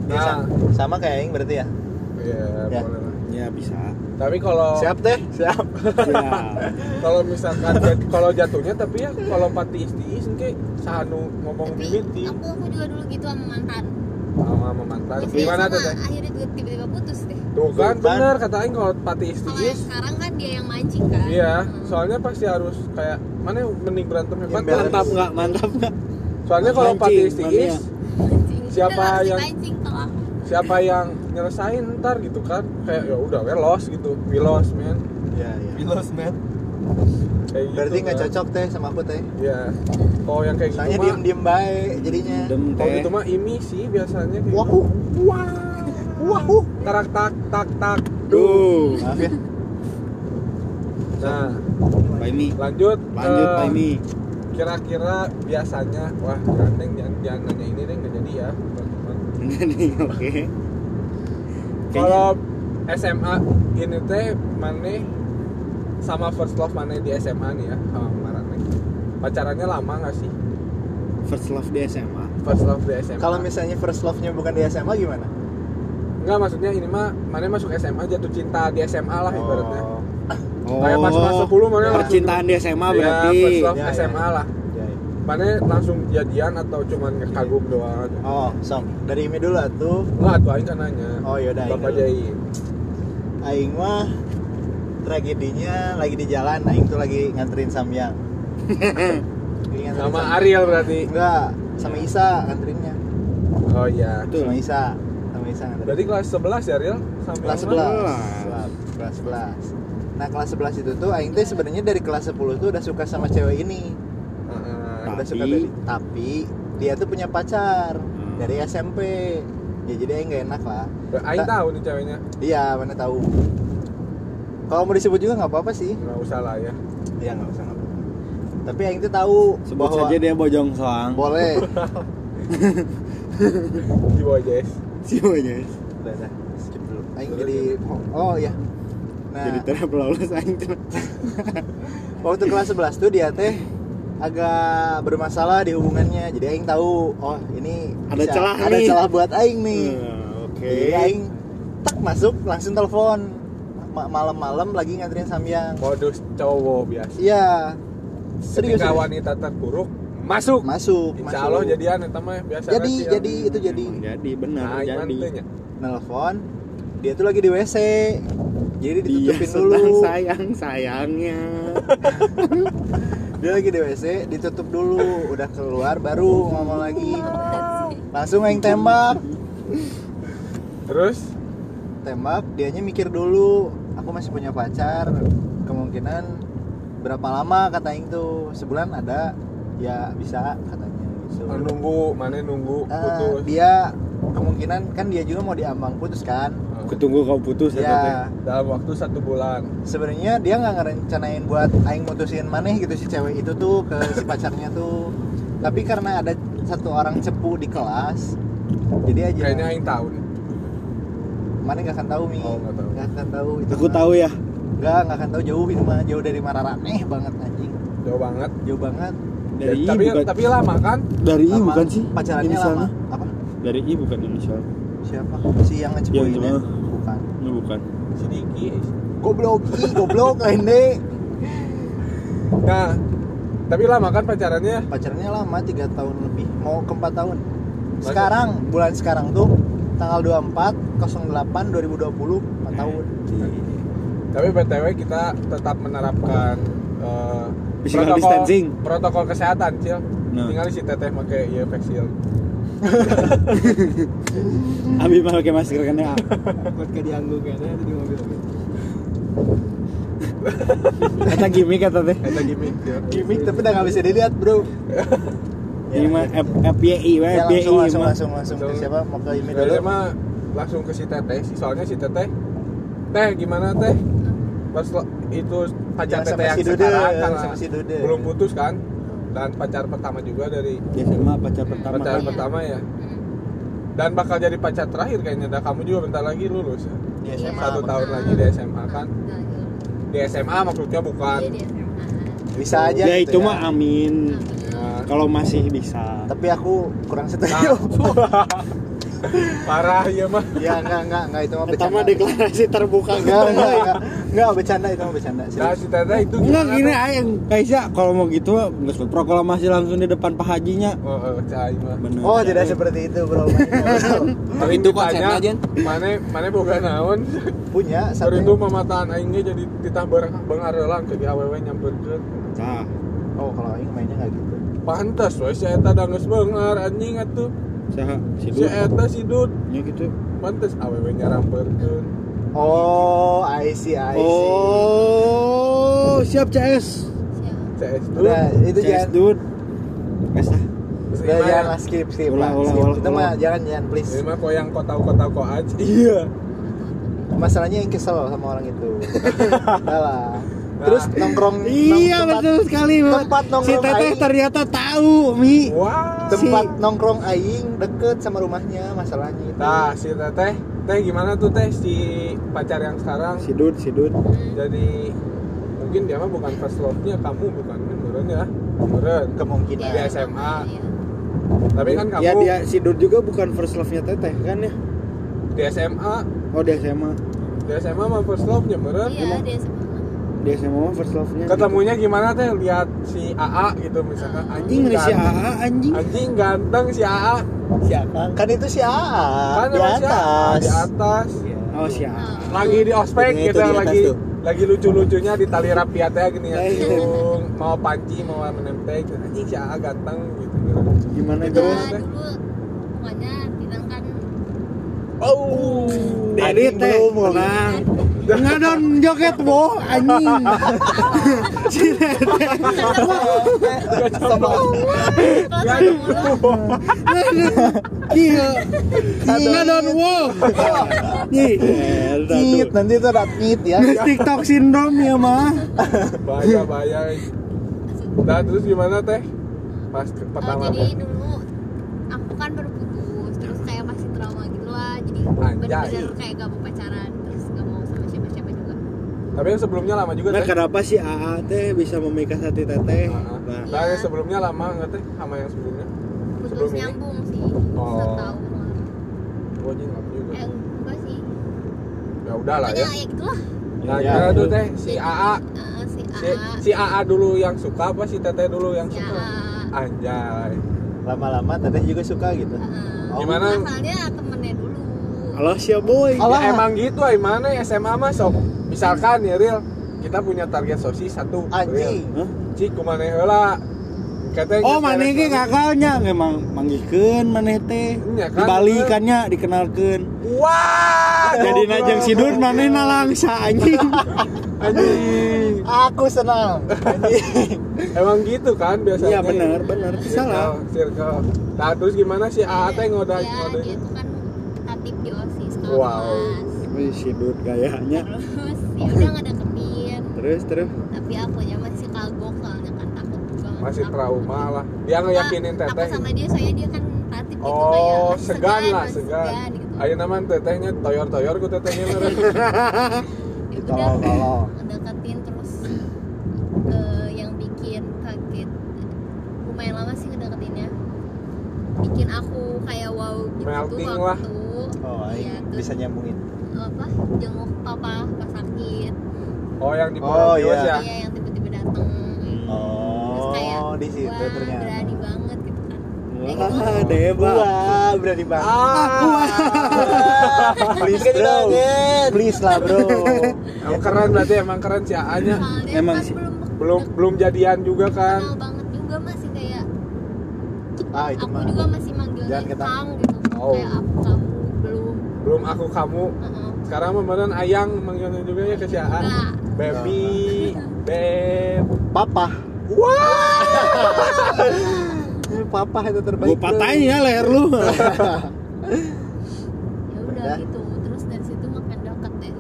Nah, sama kayak Aing berarti ya? Iya, ya. boleh lah. Iya bisa. Tapi kalau siap teh, siap. siap. Kalau misalkan kalau jatuhnya tapi ya kalau pati istiis engke sahanu ngomong bibiti. Aku aku juga dulu gitu sama mantan. Sama sama mantan. Gimana tuh teh? Akhirnya tiba-tiba putus deh. Tuh kan bener kata Aing kalau pati istiis sekarang kan dia yang mancing kan iya hmm. soalnya pasti harus kayak mana mending berantem hebat ya, mantap nggak mantap nggak soalnya kalau pati istiis siapa yang mancing, siapa yang nyelesain ntar gitu kan kayak ya udah we lost gitu we lost man ya ya we lost man kayak berarti nggak gitu, cocok teh sama aku teh iya kalau yang kayak soalnya gitu mah diem-diem baik jadinya kalau gitu mah imi sih biasanya kayak wah wah Wah, tarak tak tak tak. Duh. Maaf ya. Nah, Pak Imi. Lanjut. Lanjut Pak Imi. Kira-kira biasanya wah, ganteng jangan jangan nanya ini deh enggak jadi ya. Oke. Kalau S M A ini teh maneh sama first love maneh di S M A nih ya, sama Marane. Pacarannya lama enggak sih? First love di S M A. First love di S M A. Kalau misalnya first love-nya bukan di S M A gimana? Enggak maksudnya ini mah mana masuk S M A jatuh cinta di S M A lah ibaratnya. Oh. Kayak pas kelas sepuluh mana percintaan di S M A berarti. Ya, first love ya, S M A ya. lah. Ya, ya. Mana langsung jadian atau cuman kagum doang? Oh, sok dari ini dulu atuh. Lah atuh aing kan nanya. Oh yaudah aing. Bapak Jai. Aing mah tragedinya lagi di jalan, aing tuh lagi nganterin Samyang. nganterin sama Samyang. Ariel berarti? Enggak, sama Isa nganterinnya. Oh iya, tuh sama Isa. Sama Isa nganterin. Berarti kelas sebelas ya, Ariel? Kelas sebelas. Kelas sebelas. Nah, kelas sebelas itu tuh aing teh sebenarnya dari kelas sepuluh tuh udah suka sama cewek ini. Udah suka dari, tapi dia tuh punya pacar hmm. dari S M P ya, jadi aing gak enak lah. Aing tahu nih ceweknya. Iya, mana tahu. Kalau mau disebut juga nggak apa-apa sih. Nggak usah lah ya. Iya nggak usah nggak apa-apa. Tapi aing tuh tahu. Sebut saja dia Bojong Soang. Boleh. Si Bojes. Si Bojes. Udah dah. Skip dulu. Aing jadi oh ya. Nah. Jadi terus lolos aing tuh. Waktu kelas sebelas tuh dia teh agak bermasalah di hubungannya, jadi aing tahu oh ini ada bisa, celah ada nih. celah buat aing nih. Hmm, Oke. Okay. Jadi aing tak masuk langsung telepon malam-malam lagi nganterin Samyang. Modus cowok biasa. Iya. Serius. Ketika wanita terpuruk masuk. Masuk. Insya Allah jadian eta mah biasa. Jadi rasian. jadi itu jadi. Jadi benar nah, jadi. Telepon. Dia tuh lagi di W C. Jadi ditutupin dia dulu. Sayang-sayangnya. Dia lagi di W C, ditutup dulu, udah keluar baru ngomong lagi. Langsung aing tembak. Terus tembak, dianya mikir dulu, aku masih punya pacar. Kemungkinan berapa lama kata aing tuh? Sebulan ada, ya bisa katanya. So, nunggu, mana nunggu putus. Uh, dia kemungkinan kan dia juga mau diambang putus kan? Ketunggu kau putus ya. Dalam waktu satu bulan. Sebenarnya dia nggak ngerencanain buat aing mutusin maneh gitu si cewek itu tuh ke si pacarnya tuh. Tapi karena ada satu orang cepu di kelas, jadi aja. Kayaknya aing tahu nih. Mana nggak akan tahu mi? Oh, nggak tahu. Nggak akan tahu. Itu aku mah. Tahu ya. Nggak nggak akan tahu jauh ini mah jauh dari Mararaneh banget anjing. Jauh banget. Jauh banget. Dari I, tapi bukan, tapi lama kan? Dari I lama. Bukan sih. Pacarannya lama. Apa? Dari I bukan Indonesia. Siapa? Si yang ngecepuin ya, ya? Bukan ya, bukan si Diki goblok, Ki, goblok, ini nah, tapi lama kan pacarannya? Pacarannya lama, tiga tahun lebih mau ke empat tahun sekarang, Masa? Bulan sekarang tuh tanggal dua puluh empat nol delapan dua ribu dua puluh empat tahun nah, tapi B T W kita tetap menerapkan uh, protokol, distancing protokol kesehatan, Cil nah. Tinggal si teteh pakai ya, vaksin Abi mah pakai masker kan ya. Takut ke dianggu kayaknya tadi mobil. Kata gimmick kata teh. Kata gimmick. Gimmick tapi udah enggak bisa dilihat, Bro. Ini mah F Y I, F Y I langsung langsung langsung ke siapa? Mau ke email dulu. Mah langsung ke si Teteh. Soalnya si Teteh Teh gimana Teh? Pas itu pacar Teteh yang sekarang sama si Dude. Belum putus kan? Dan pacar pertama juga dari ya sama pacar pertama pacar kan? Pertama ya dan bakal jadi pacar terakhir kayaknya. Dan kamu juga bentar lagi lulus ya di S M A satu apa? Tahun lagi di S M A kan di S M A maksudnya bukan bisa aja ya gitu itu ya. Mah amin nah, kalau masih bisa tapi aku kurang setuju nah. Parah ya mah ya enggak enggak enggak itu mah bercanda pertama deklarasi terbuka enggak enggak enggak enggak bercanda itu mah bercanda sih nah si Tata itu enggak gini aing Kaisa kalau mau gitu enggak usah proklamasi langsung di depan Pak Hajinya oh oh cai mah bener oh tidak seperti itu bro tapi itu konsepnya mana mana boga naon punya satu itu mamataan aing ge jadi ditambah bengarelang ke awewe nyamperkeun tah oh kalau aing mainnya enggak gitu pantas we si eta da geus beungar anjing atuh Saha, si Dut. Si Eta, si Dut. Ya gitu. Mantes awewenya ramperkeun. Oh, I see, I see. Oh, siap C S. Siap. C S Dut. Udah, itu C S Dut. Masa. Udah, jangan skip, skip. Ulah, ulah, ulah. Itu mah jangan, jangan, please. Ini mah koyang kotau-kotau ko aja. Iya. Masalahnya yang kesel sama orang itu. Salah. Terus nongkrong iya tempat, betul sekali tempat nongkrong si teteh aing. Ternyata tahu mi wow. Tempat si. Nongkrong aing deket sama rumahnya masalahnya itu. Nah si teteh teh gimana tuh teh si pacar yang sekarang si Dut si Dut jadi mungkin dia mah bukan first love nya kamu bukan menurun ya menurun kemungkinan di S M A ya. Tapi kan kamu ya dia si Dut juga bukan first love nya teteh kan ya di S M A oh di S M A di S M A mah first love nya menurun iya di S M A di S M A first love-nya ketemunya gitu. Gimana teh lihat si A A gitu misalkan anjing, anjing si A A anjing anjing ganteng si A A si A A kan itu si A A kan di atas si A A, di atas oh si A A lagi di ospek gitu lagi tuh. Lagi lucu-lucunya di tali rapiatnya gini ya mau panci mau menempel gitu. Anjing si A A ganteng gitu, gitu. Gimana itu dulu pokoknya bilangkan oh Adit teh tenang ngadon joget boh anjing cire teh ngadon boh nih tit nanti itu ada tit ya TikTok syndrome ya mah bahaya-bahaya. Nah terus gimana teh pas pertama oh, jadi dulu aku kan berputus terus kayak masih trauma gitu lah jadi bener-bener kayak gak mau pacaran terus gak mau sama siapa-siapa juga. Tapi yang sebelumnya lama juga. Nah, kenapa sih A A teh bisa memikat hati teteh? Nah, nah. nah yang sebelumnya lama nggak teh sama yang sebelumnya? Putus nyambung sih oh. setahun. Gue aja nggak juga. Eh, enggak sih. Ya udahlah ya. Ya gitulah. Nah, ya, ya. Itu teh si A A. Uh, si A A. Si, si A A dulu yang suka apa si teteh dulu yang si suka? A A. Anjay. Lama-lama teteh juga suka gitu. Uh, oh, gimana? Masalahnya temennya dulu. Alah sih boy. Ya, emang gitu ay mana S M A mah sok. Misalkan ya Ril, kita punya target sosis satu. Anjing. Huh? Cik kumaneh heula. Oh, maneh ge gagalnya emang manggikeun maneh teh. Ya, kan, dibalikannya dikenalkeun. Wah, jadi najang sidun maneh nalangsa anjing. Anjing. Aku senang. Anjing. Emang gitu kan biasanya. Iya benar, benar. Salah. Circle. Nah, terus gimana sih A A teh ngoda ngoda gitu kan. Di OSIS kalau wow. Wih, sidut gayanya. Terus ya udah gak deketin. Terus, terus tapi akunya masih kagok soalnya kan takut banget. Masih trauma gitu. Lah dia ngeyakinin teteh. Aku sama dia, soalnya dia kan tatip oh, gitu kayak oh, segan lah, segan, segan gitu. Ayo naman tetehnya, toyor-toyor ku tetehnya. Ya udah, ngedeketin terus uh, yang bikin kaget. Lumayan lama sih ngedeketinnya. Bikin aku kayak wow gitu melting waktu lah. Oh, iya, bisa nyambungin. Apa? Jenguk papa pas sakit. Oh, yang di oh, iya. ya? Iya, yang tiba-tiba datang. Oh, kayak, di situ ternyata. Berani banget gitu kan. Wah, debat. Wah, berani banget. Aku. Ah, please, bro. Please lah, bro. Emang keren berarti emang keren si A A-nya. Emang kan sih. Belum, belum belum jadian juga kan. Kenal banget juga masih kayak. Ah, itu aku mah. Juga masih manggilnya Kang gitu. Oh. Kayak aku kamu. Belum aku kamu uh-huh. Sekarang memberan ayang manggilnya juga ya ke si A A baby beb papa wah papa itu terbaik gua patahin ya leher lu. Ya udah gitu terus dari situ makin deket deh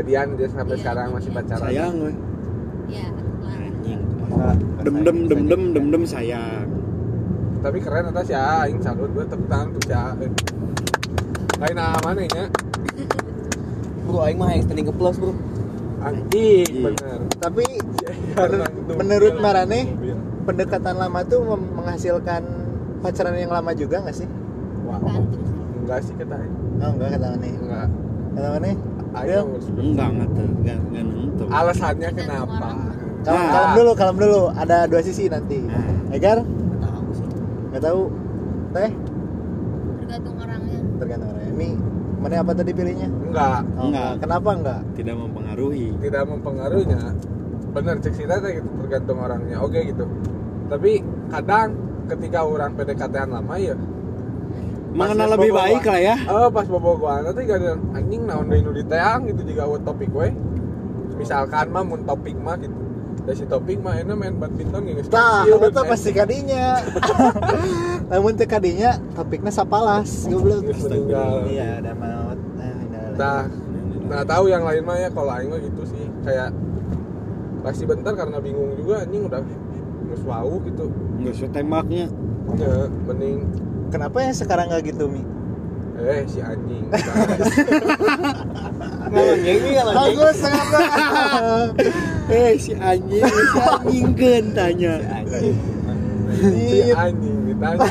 jadian dia sampai ya, sekarang masih pacaran sayang weh ya anjing masa dem dem dem dem dem dem sayang tapi keren atas ya aing salut gua tepuk tangan untuk si A A lain aman ya bro aing mah yang standing keplus bro anjing bener tapi bener, menurut Marane pendekatan lama tuh menghasilkan pacaran yang lama juga gak sih? Wah enggak sih kata aing oh enggak kata Marane enggak kata Marane ayo enggak ngerti enggak nentu alasannya kenapa kalem, nah. kalem dulu kalem dulu ada dua sisi nanti Egar? Gak tau sih gak tau teh? Tergantung orangnya tergantung orangnya ini mana apa tadi pilihnya? Enggak oh, enggak kenapa enggak? Tidak mempengaruhi tidak mempengaruhinya bener cek sih tadi gitu tergantung orangnya oke gitu tapi kadang ketika orang P D K T-an lama ya mengenal lebih baik lah ya oh pas bobogohan tadi gak ada anjing naon deui nu diteang gitu jika buat topik we misalkan mah mun topik mah gitu dari si topik mah enak main badminton gitu nah itu pasti kadinya namun teh kadinya topiknya sapalas goblok iya ada maut nah nah tahu yang lain mah ya kalau aing mah gitu sih kayak pasti bentar karena bingung juga anjing udah geus wau gitu geus tembaknya ya mending kenapa yang sekarang enggak gitu mi eh si anjing ngomong gini kalau bagus kenapa eh si anjing si anjing gentanya si anjing ditanya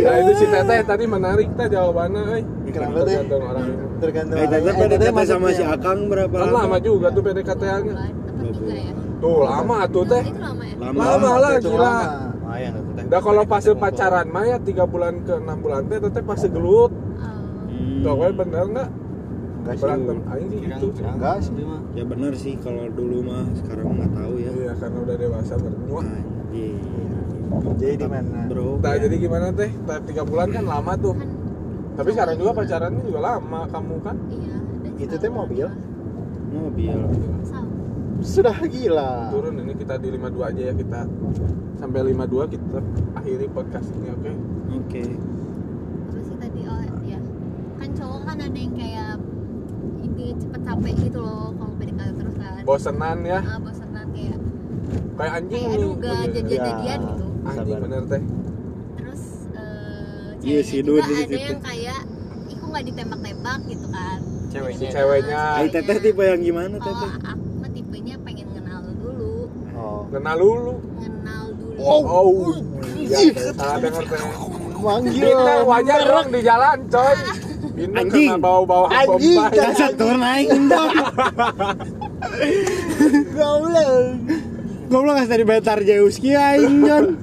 nah itu si teteh tadi menarik teh jawabannya eh kenapa tuh? Tergantung orang. Tergantung orang. Eh, P D K T sama si Akang berapa lama? Lama juga tuh P D K T-nya. Tuh lama tuh teh. Lama lah gila. Udah kalau pas pacaran mah ya tiga bulan ke enam bulan teh teteh pas gelut. Tuh gue bener enggak? Berantem aja gitu. Enggak sih mah. Ya bener sih kalau dulu mah, sekarang enggak tahu ya. Iya karena udah dewasa berdua. Jadi di mana? Nah, jadi gimana teh? tiga bulan kan lama tuh. Tapi sekarang juga pacarannya juga lama kamu kan? Iya. Itu teh mobil. Mobil. Sudah gila. Turun ini kita di lima puluh dua aja ya, kita sampai lima puluh dua kita akhiri podcast ini, oke? Okay? Oke. Okay. Terus sih tadi oh ya. Kan cowok kan ada yang kayak ini cepet capek gitu loh kalau P D K T terus kan. Bosenan ya? Ah, bosenan kayak kayak anjing. Kayak aduh enggak jadian-jadian ya, gitu. Anjing bener teh. Terus eh uh, yes, juga ada gitu. Yang kayak iku enggak ditembak-tembak gitu kan. Ceweknya. Si ceweknya. Ai teteh tipe yang gimana teteh? Kenal dulu. Kenal dulu. Oh. Oh. Ya, saatnya ngerti. Manggil. Kita wajar orang di jalan, coy. Bintang kena bau-bau apa-apa. Anjing, catur naik indah. Goblok. Goblok as dari Betar Jeuski aing, Jon.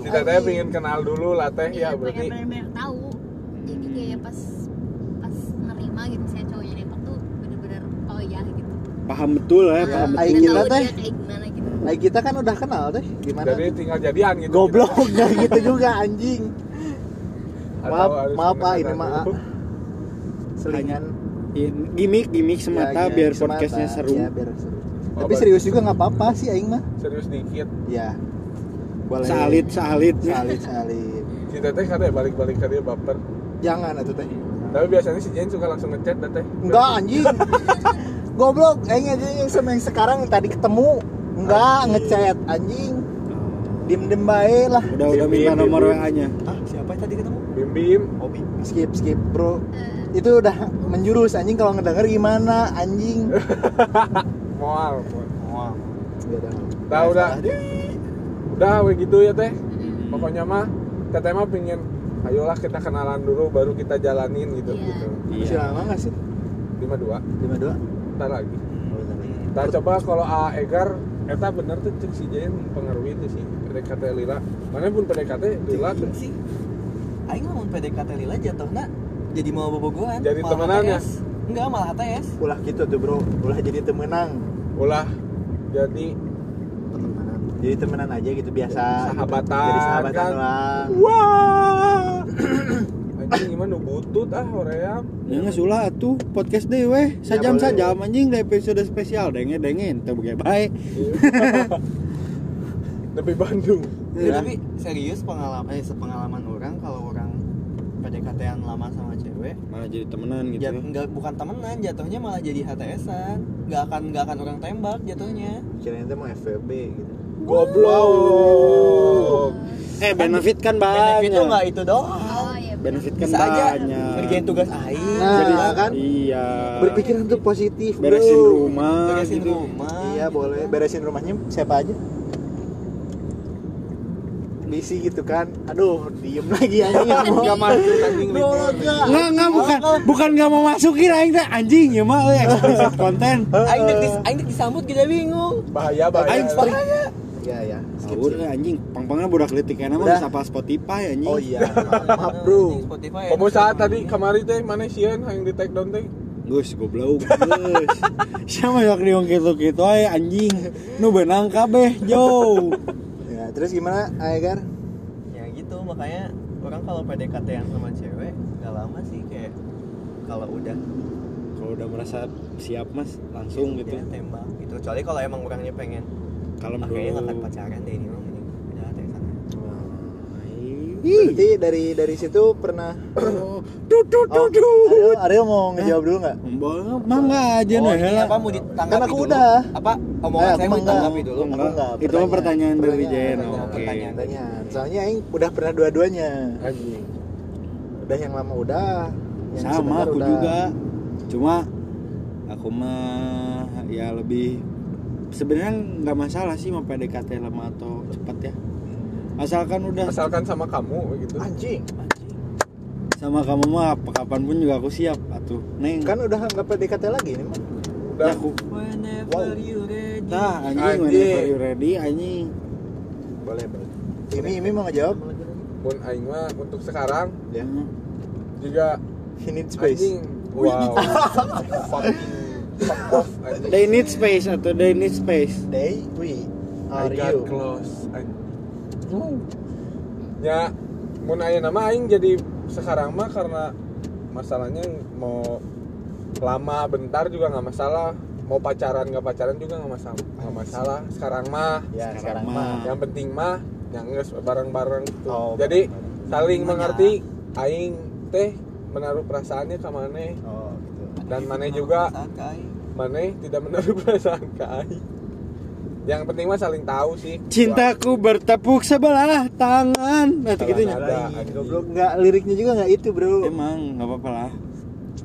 Si teteh pengen kenal dulu lah teh ya, berarti. Pengen tahu. Jadi kayak pas pas nerima gitu saya cowok jadi waktu benar-benar oh ya gitu. Paham betul ya, paham betul. Aing gila teh. Nah, kita kan udah kenal deh, gimana? Jadi tinggal jadian gitu. Goblok, gak gitu juga anjing. Maaf, maaf Pak, ini maaf. Selingan. Gimik-gimik semata ya, biar podcastnya seru. Ya, biar seru. Oh, tapi serius juga nggak apa-apa sih, aing mah. Serius dikit. Ya. Boleh. Salit, salit, salit, salit. Si teteh katanya balik-balik katanya baper. Jangan atuh teh. Tapi biasanya si Jen suka langsung ngechat dah teh. Enggak anjing. Goblok, aing aja sama yang sekarang tadi ketemu. Enggak, ngechat anjing. Diem-diem bae lah. Udah udah minta nomor W A-nya. Ah, siapa tadi ketemu? Bim Bim. Oh, Bim. Skip skip, Bro. Itu udah menjurus anjing kalau ngedenger gimana anjing. Moal, moal. Udah udah. Udah begitu ya teh. Pokoknya mah teteh mah pengin ayolah kita kenalan dulu baru kita jalanin gitu gitu. Iya. Lama enggak sih? lima puluh dua. lima puluh dua. Entar lagi. Kita coba kalau A Egar eta bener tuh cek si Jain pengaruhi itu sih P D K T Lila. Mana pun P D K T Lila tuh sih. Aing ngomong P D K T Lila jatuhna jadi mau bobogohan. Jadi temenannya. Enggak malah T S. Ulah gitu tuh bro, ulah jadi temenang. Ulah jadi temenan. Jadi temenan aja gitu biasa. Jadi sahabatan. Jadi sahabatan lah. Kan. Wah. Anjing gimana butut ah hoream. Ya geus ulah atuh podcast deui weh. Sajam-sajam ya, anjing da episode spesial denge-dengen teh bege bae. Tapi Bandung. Ya, tapi serius pengalaman eh sepengalaman orang kalau orang P D K T-an lama sama cewek malah jadi temenan gitu. Ya enggak bukan temenan jatuhnya malah jadi H T S-an. Enggak akan enggak akan orang tembak jatuhnya. Kirain teh mah F W B gitu. Goblok. Eh benefit kan banyak. Benefit enggak itu doang. Benefit kan banyak. Kerjain tugas aing. Nah, jadi kan? Iya. Berpikiran tuh positif. Beresin bro. rumah. Beresin gitu. rumah. Iya boleh. Beresin rumahnya siapa aja? Misi gitu kan. Aduh, diem lagi anjing. Enggak masuk anjing. Enggak, enggak bukan. Bukan enggak mau masukin aing teh anjing ya mah euy eksplisit konten. Aing dik aing disambut kita bingung. Bahaya bahaya. Aing bahaya. Ya ya. Sahur oh, anjing, pang-pangnya budak litikan mah bisa pas Spotify anjing. Oh iya. Maaf bro. Spotify. Pemusaha tadi kemarin teh mana sieun hayang di take down teh? Geus goblok geus. Sama yak diung gitu-gitu aya anjing. Nu benang kabeh, jo. Ya, terus gimana Agar? Ya gitu, makanya orang kalau P D K T-an sama cewek enggak lama sih kayak kalau udah kalau udah merasa siap Mas, langsung ya, gitu ya tembak. Gitu. Kecuali kalau emang orangnya pengen kalau makanya nggak akan pacaran deh ini mah mending udah ada yang sana. Wow. Berarti dari dari situ pernah. Oh. Du du du du. Oh, Ariel mau ngejawab dulu nggak? Emang nggak aja nih. Oh ini apa mau ditanggapi kan aku dulu? Udah. Apa omongan saya mau ditanggapi dulu? Enggak. Enggak. Itu mah pertanyaan dari Jen. Oke. Pertanyaan. Soalnya Aing udah pernah dua-duanya. Anjing. Udah yang lama udah. Yang sama aku udah. Juga. Cuma aku mah ya lebih. Sebenarnya nggak masalah sih mau P D K T lama atau cepat ya, asalkan udah asalkan sama kamu gitu. Anjing, anjing. Sama kamu mah kapanpun juga aku siap atuh, Neng. Kan udah enggak P D K T lagi ini mah. Udah aku. Whenever wow. you ready. Tah, anjing, whenever you ready anjing. Boleh, boleh. Ini ini mau ngejawab. Pun aing mah untuk sekarang ya. Juga he need space. Anjing. Wow. They need space atau they need space. They we are I got you close. I... Oh. Ya, mun aya nama aing jadi sekarang mah karena masalahnya mau lama bentar juga nggak masalah, mau pacaran nggak pacaran juga nggak masalah, nggak masalah. Sekarang mah, ya, sekarang, sekarang mah, yang penting mah yang nges bareng-bareng gitu. Oh, jadi bareng-bareng. Saling gimana? Mengerti, aing teh menaruh perasaannya ke maneh, oh, gitu. Dan maneh juga, maneh tidak menaruh perasaan ke aing. Yang penting mah saling tahu sih. Cintaku bertepuk sebelah tangan. Nanti gitu ada. Goblok enggak liriknya juga enggak itu, Bro. Emang enggak apa-apa lah.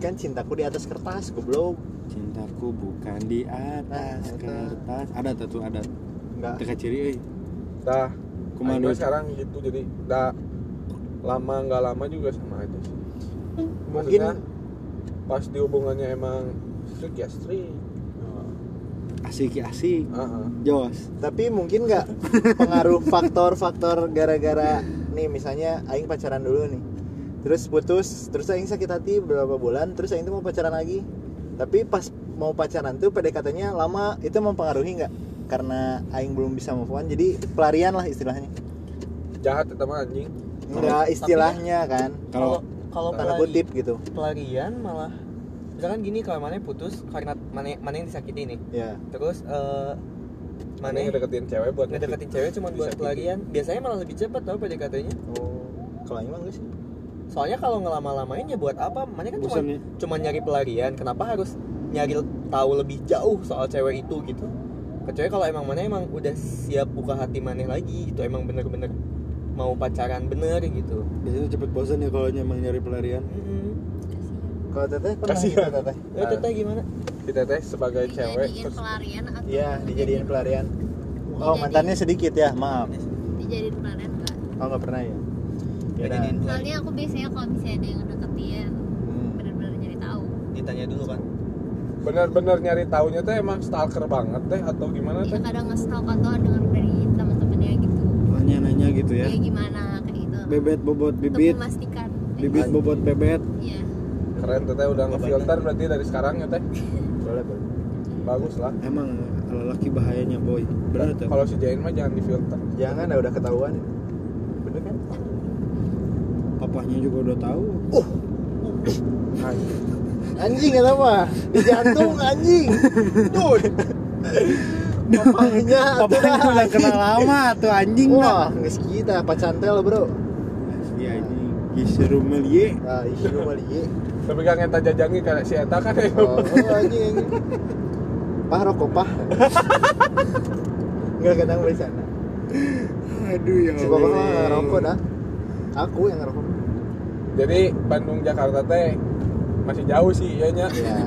Kan cintaku di atas kertas, goblok. Cintaku bukan di atas nah, kertas. Ada tuh ada. Enggak. Teka ciri euy. Dah. Kumaha sekarang gitu jadi dah lama enggak lama juga sama aja sih. Mungkin maksudnya, pas di hubungannya emang strik ya strik. Asik ya asik, uh-huh. Jos. Tapi mungkin nggak pengaruh faktor-faktor gara-gara nih misalnya aing pacaran dulu nih, terus putus, terus aing sakit hati beberapa bulan, terus aing tuh mau pacaran lagi. Tapi pas mau pacaran tuh P D K T-nya lama, itu mempengaruhi nggak? Karena aing belum bisa move on, jadi pelarian lah istilahnya. Jahat teman anjing. Enggak istilahnya kan. Kalau kalau pelari, kutip gitu. Pelarian malah. Misalkan gini, kalau maneh putus karena maneh maneh yang disakiti nih. Yeah. Terus uh, maneh ngedeketin cewek buat ngedeketin cewek cuma buat pelarian. Biasanya malah lebih cepat tau P D K T-nya. Oh. Kalau emang enggak sih. Soalnya kalau ngelama-lamain ya buat apa? Maneh kan cuma cuma nyari pelarian. Kenapa harus nyari tahu lebih jauh soal cewek itu gitu? Kecuali kalau emang maneh emang udah siap buka hati maneh lagi gitu, emang bener-bener mau pacaran bener gitu. Biasanya cepet bosan ya kalau emang nyari pelarian. Mm-hmm. Kalau teteh pernah gitu teteh. Ya teteh gimana? Kita teteh sebagai dijadiin cewek terus pelarian atau ya, dijadiin pelarian. Oh, mantannya sedikit ya, maaf. Dijadiin pelarian enggak? Oh, enggak pernah ya. Ya udah. Soalnya aku biasanya kalau misalnya ada yang deketin, hmm. benar-benar nyari tahu. Ditanya dulu kan. Benar-benar nyari tahunya teh emang stalker banget teh atau gimana teh? Ya, kadang nge-stalk atau dengan dari teman-temannya gitu. Nanya-nanya gitu ya. Kayak gimana kayak gitu. Bebet bobot bibit. Untuk memastikan. Bibit bobot bebet. Iya. Keren teteh udah ngefilter berarti dari sekarang ya teh. Boleh boleh. Bagus lah. Emang lelaki bahayanya boy. Benar tuh. Kalau si Jain mah jangan difilter. Jangan, ya udah ketahuan. Bener kan? Papahnya juga udah tahu. Uh. Anjing. Anjing apa? Di jantung anjing. Tuh. Papahnya papahnya udah kenal lama tuh anjing. Wah, geus kita pacantel, Bro. Iya anjing. Isiru melie. Ah, isiru melie. Tapi kan eta jajangi karena si eta kan. Oh, anjing. Pah rokok pah. Enggak kadang beli sana. Aduh ya. Si bapak mah rokok dah. Aku yang ngerokok. Jadi Bandung Jakarta teh masih jauh sih ianya. Iya.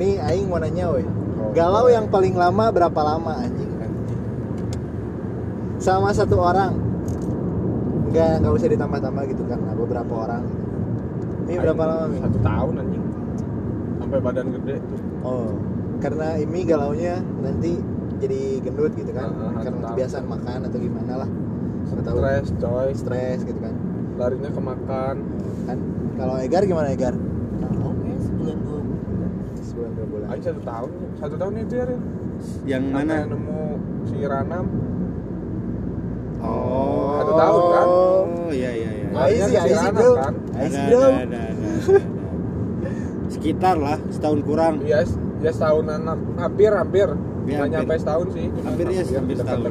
Nih aing mau nanya we. Galau yang paling lama berapa lama anjing? Sama satu orang. Enggak enggak usah ditambah-tambah gitu karena beberapa orang. Ini berapa lama? Satu tahun anjing. Sampai badan gede tuh. Oh. Karena ini galaunya nanti jadi gendut gitu kan. Uh, karena kebiasaan makan atau gimana lah. Stres coy, stres gitu kan. Larinya ke makan. Kan kalau Egar gimana Egar? Kalau kayak sebulan dua bulan. Sebulan dua bulan. Aing satu tahun. Satu tahun itu ya. Yang mana? Yang nemu si Ranam. Oh, satu tahun kan? Oh, iya iya iya. Aing sih Aing bro. Kan? Ada, ada, ada, ada, ada. Sekitar lah, setahun kurang. Iya, yes, ya yes, setahunan, hampir-hampir. Nggak nyampe setahun sih. Hampir ya, hampir setahun.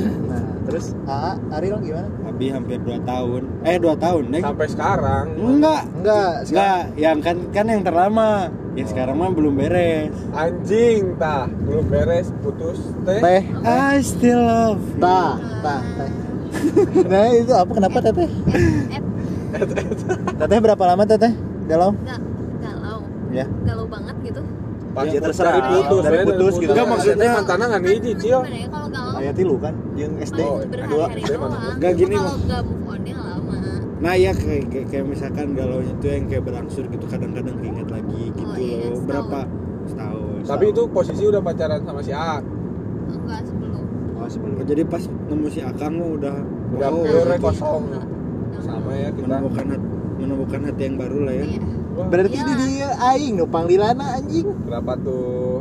Nah, terus A A, Ariel gimana? Abi hampir dua tahun. Eh, dua tahun, Neng. Sampai sekarang. Enggak. Enggak, enggak. Yang kan kan yang terlama. Yang oh. Sekarang mah belum beres. Anjing, tah. Belum beres, putus. Teh. Teh. I still love. Tah, tah, teh. Nah, itu apa kenapa teteh? Teteh berapa lama teteh? Galau? Enggak, galau. Ya. Galau banget gitu. Pas ya, terserah dari putus, dari putus gitu. Enggak maksudnya mantannya enggak ngiji, Cil. Kayak tilu kan, jeung S D. Dua. Enggak gini mah. Kalau enggak move on-nya lama. Nah ya kayak, kayak, kayak misalkan galau itu yang kayak berangsur gitu, kadang-kadang ingat lagi gitu. Oh, iya, loh. Berapa setahun. Tapi itu posisi udah pacaran sama si A? Enggak, sebelum. Oh, sebelum. Jadi pas nemu si Akang lo udah udah oh, pure kosong. Sama ya kita menemukan hati, menemukan hati yang baru lah ya. Iya. Berarti di dia aing no panglilana anjing. Berapa tuh?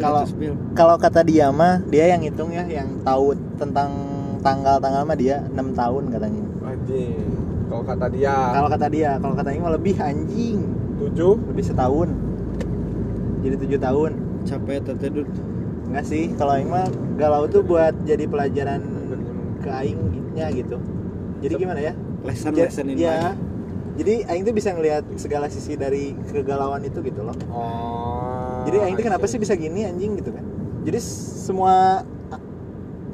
Kalau kalau kata dia mah dia yang hitung ya, yang tahu tentang tanggal-tanggal mah dia enam tahun katanya. Anjing. Kalau kata dia. Kalau kata dia, kalau kata aing mah lebih anjing. tujuh lebih setahun. Jadi tujuh tahun. Capek tertidur. Enggak sih, kalau aing mah galau tuh buat jadi pelajaran ke aingnya gitu. Jadi gimana ya? Lesson-lesson ini. Ya. Jadi aing tuh bisa ngelihat segala sisi dari kegalauan itu gitu loh. Oh. Jadi aing tuh kenapa sih bisa gini anjing gitu kan. Jadi semua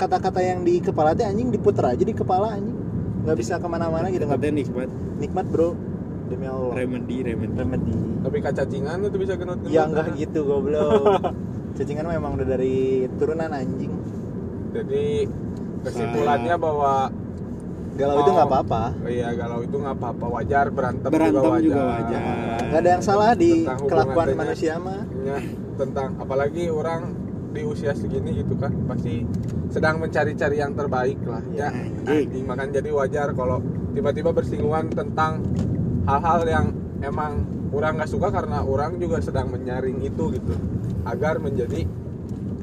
kata-kata yang di kepala tuh anjing diputer aja di kepala anjing. Enggak bisa kemana mana gitu, enggak nikmat. Nikmat, Bro. Demi Allah. Remedi, remedi. Remedi. Tapi kacacingan tuh bisa genut-genut. Ya enggak gitu goblok. Cacingan memang udah dari turunan anjing. Jadi kesimpulannya bahwa galau oh, itu nggak apa-apa. Oh iya, galau itu nggak apa-apa, wajar berantem, berantem juga wajar. Juga wajar. Gak ada yang salah di kelakuan manusia mah. Ya, tentang apalagi orang di usia segini gitu kan, pasti sedang mencari-cari yang terbaik lah. Ya, ya. Makanya jadi wajar kalau tiba-tiba bersinggungan tentang hal-hal yang emang orang nggak suka karena orang juga sedang menyaring itu gitu, agar menjadi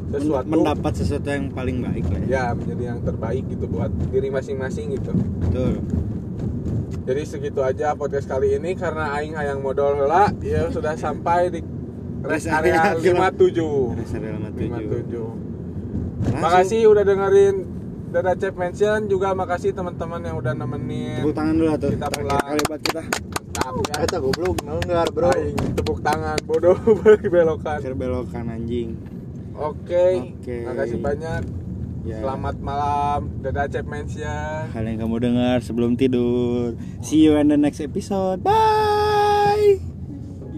sesuatu, mendapat sesuatu yang paling baik lah ya. Ya, menjadi yang terbaik gitu buat diri masing-masing gitu. Betul. Jadi segitu aja podcast kali ini karena aing hayang modal heula, ya sudah sampai di rest area lima puluh tujuh. Rest area lima puluh tujuh. lima puluh tujuh. Makasih udah dengerin The Dacef Mansion, juga makasih teman-teman yang udah nemenin. Tepuk tangan dulu tuh. Kita pulang. Hebat kita. Tapi kita goblok, ngelenggar, Bro. Aing tepuk tangan bodoh berbelokan. Berbelokan anjing. Oke, okay. Makasih banyak ya. Selamat malam, The Dacef Mansion. Kalian kamu dengar sebelum tidur. See you in the next episode. Bye.